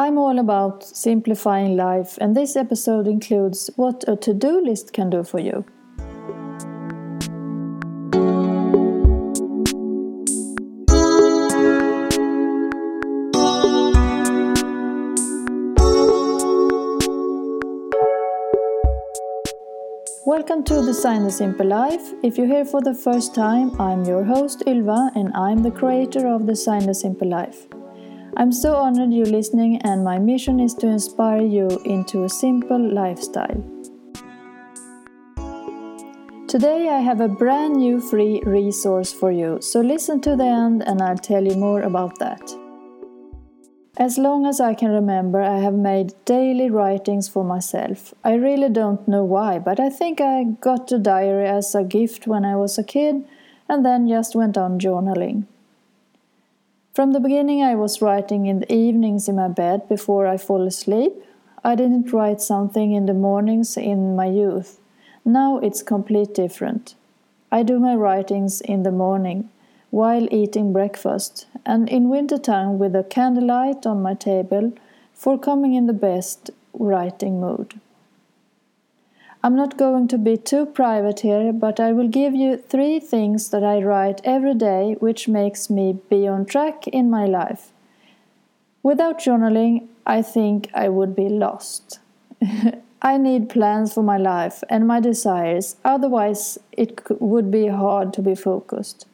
I'm all about simplifying life, and this episode includes what a to-do list can do for you. Welcome to Design the Simple Life. If you're here for the first time, I'm your host Ylva, and I'm the creator of Design the Simple Life. I'm so honored you're listening, and my mission is to inspire you into a simple lifestyle. Today I have a brand new free resource for you, so listen to the end and I'll tell you more about that. As long as I can remember, I have made daily writings for myself. I really don't know why, but I think I got a diary as a gift when I was a kid and then just went on journaling. From the beginning, I was writing in the evenings in my bed before I fall asleep. I didn't write something in the mornings in my youth. Now it's completely different. I do my writings in the morning, while eating breakfast, and in wintertime with a candlelight on my table for coming in the best writing mood. I'm not going to be too private here, but I will give you 3 things that I write every day which makes me be on track in my life. Without journaling, I think I would be lost. I need plans for my life and my desires, otherwise it would be hard to be focused.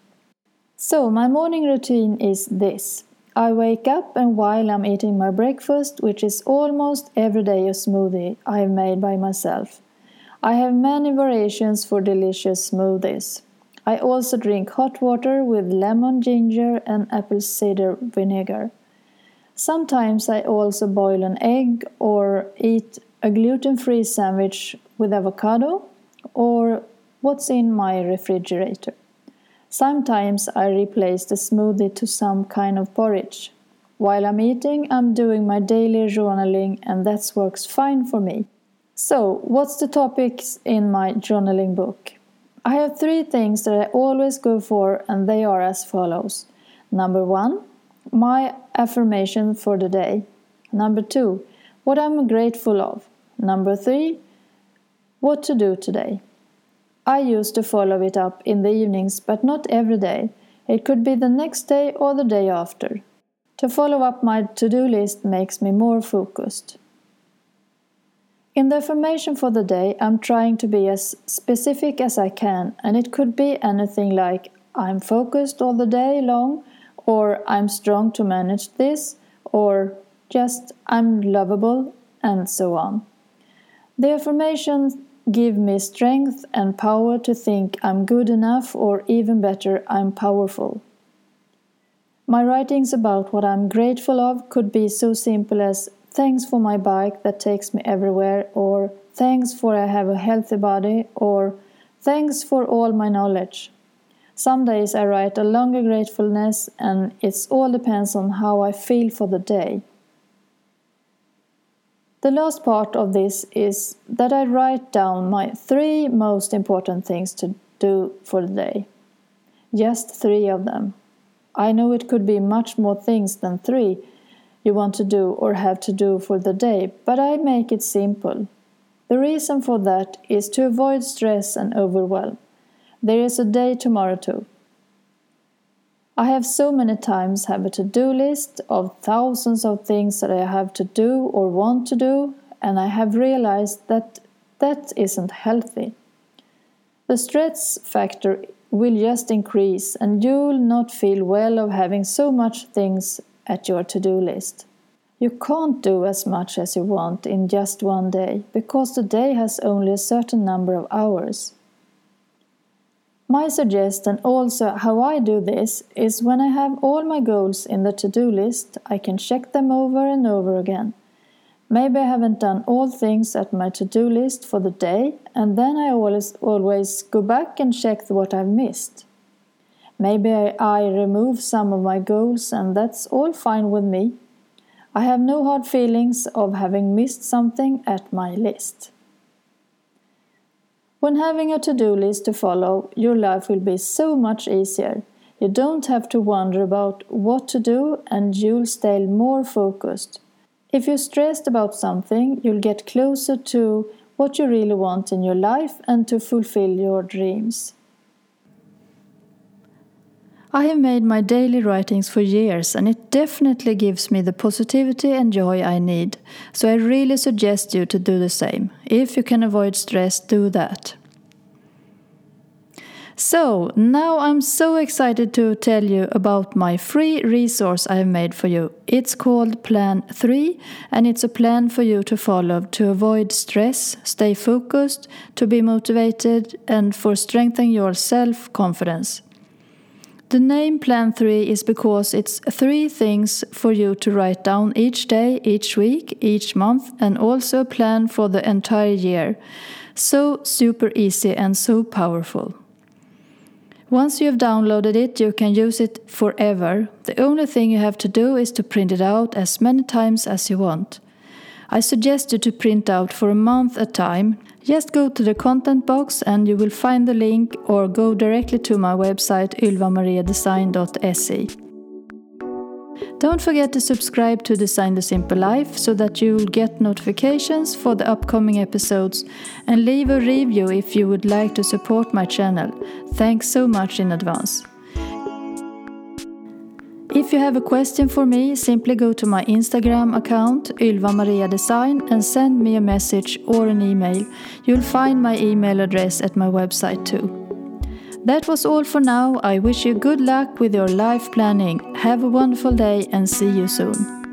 So, my morning routine is this. I wake up, and while I'm eating my breakfast, which is almost every day a smoothie I've made by myself. I have many variations for delicious smoothies. I also drink hot water with lemon, ginger, and apple cider vinegar. Sometimes I also boil an egg or eat a gluten-free sandwich with avocado or what's in my refrigerator. Sometimes I replace the smoothie to some kind of porridge. While I'm eating, I'm doing my daily journaling, and that works fine for me. So, what's the topics in my journaling book? I have 3 things that I always go for, and they are as follows. Number 1, my affirmation for the day. Number 2, what I'm grateful of. Number 3, what to do today. I used to follow it up in the evenings, but not every day. It could be the next day or the day after. To follow up my to-do list makes me more focused. In the affirmation for the day, I'm trying to be as specific as I can, and it could be anything like I'm focused all the day long, or I'm strong to manage this, or just I'm lovable, and so on. The affirmations give me strength and power to think I'm good enough, or even better, I'm powerful. My writings about what I'm grateful of could be so simple as thanks for my bike that takes me everywhere, or thanks for I have a healthy body, or thanks for all my knowledge. Some days I write a longer gratefulness, and it all depends on how I feel for the day. The last part of this is that I write down my 3 most important things to do for the day. Just 3 of them. I know it could be much more things than 3 you want to do or have to do for the day, but I make it simple. The reason for that is to avoid stress and overwhelm. There is a day tomorrow too. I have so many times have a to-do list of thousands of things that I have to do or want to do, and I have realized that isn't healthy. The stress factor will just increase, and you'll not feel well of having so much things at your to-do list. You can't do as much as you want in just one day, because the day has only a certain number of hours. My suggestion, also how I do this, is when I have all my goals in the to-do list, I can check them over and over again. Maybe I haven't done all things at my to-do list for the day, and then I always go back and check what I've missed. Maybe I remove some of my goals, and that's all fine with me. I have no hard feelings of having missed something at my list. When having a to-do list to follow, your life will be so much easier. You don't have to wonder about what to do, and you'll stay more focused. If you're stressed about something, you'll get closer to what you really want in your life and to fulfill your dreams. I have made my daily writings for years, and it definitely gives me the positivity and joy I need. So I really suggest you to do the same. If you can avoid stress, do that. So, now I'm so excited to tell you about my free resource I've made for you. It's called Plan 3, and it's a plan for you to follow to avoid stress, stay focused, to be motivated, and for strengthening your self-confidence. The name Plan 3 is because it's 3 things for you to write down each day, each week, each month, and also a plan for the entire year. So super easy and so powerful. Once you have downloaded it, you can use it forever. The only thing you have to do is to print it out as many times as you want. I suggest you to print out for a month at a time. Just go to the content box and you will find the link, or go directly to my website ylva-mariadesign.se. Don't forget to subscribe to Design the Simple Life so that you will get notifications for the upcoming episodes, and leave a review if you would like to support my channel. Thanks so much in advance. If you have a question for me, simply go to my Instagram account Ylva Maria Design and send me a message or an email. You'll find my email address at my website too. That was all for now. I wish you good luck with your life planning. Have a wonderful day and see you soon.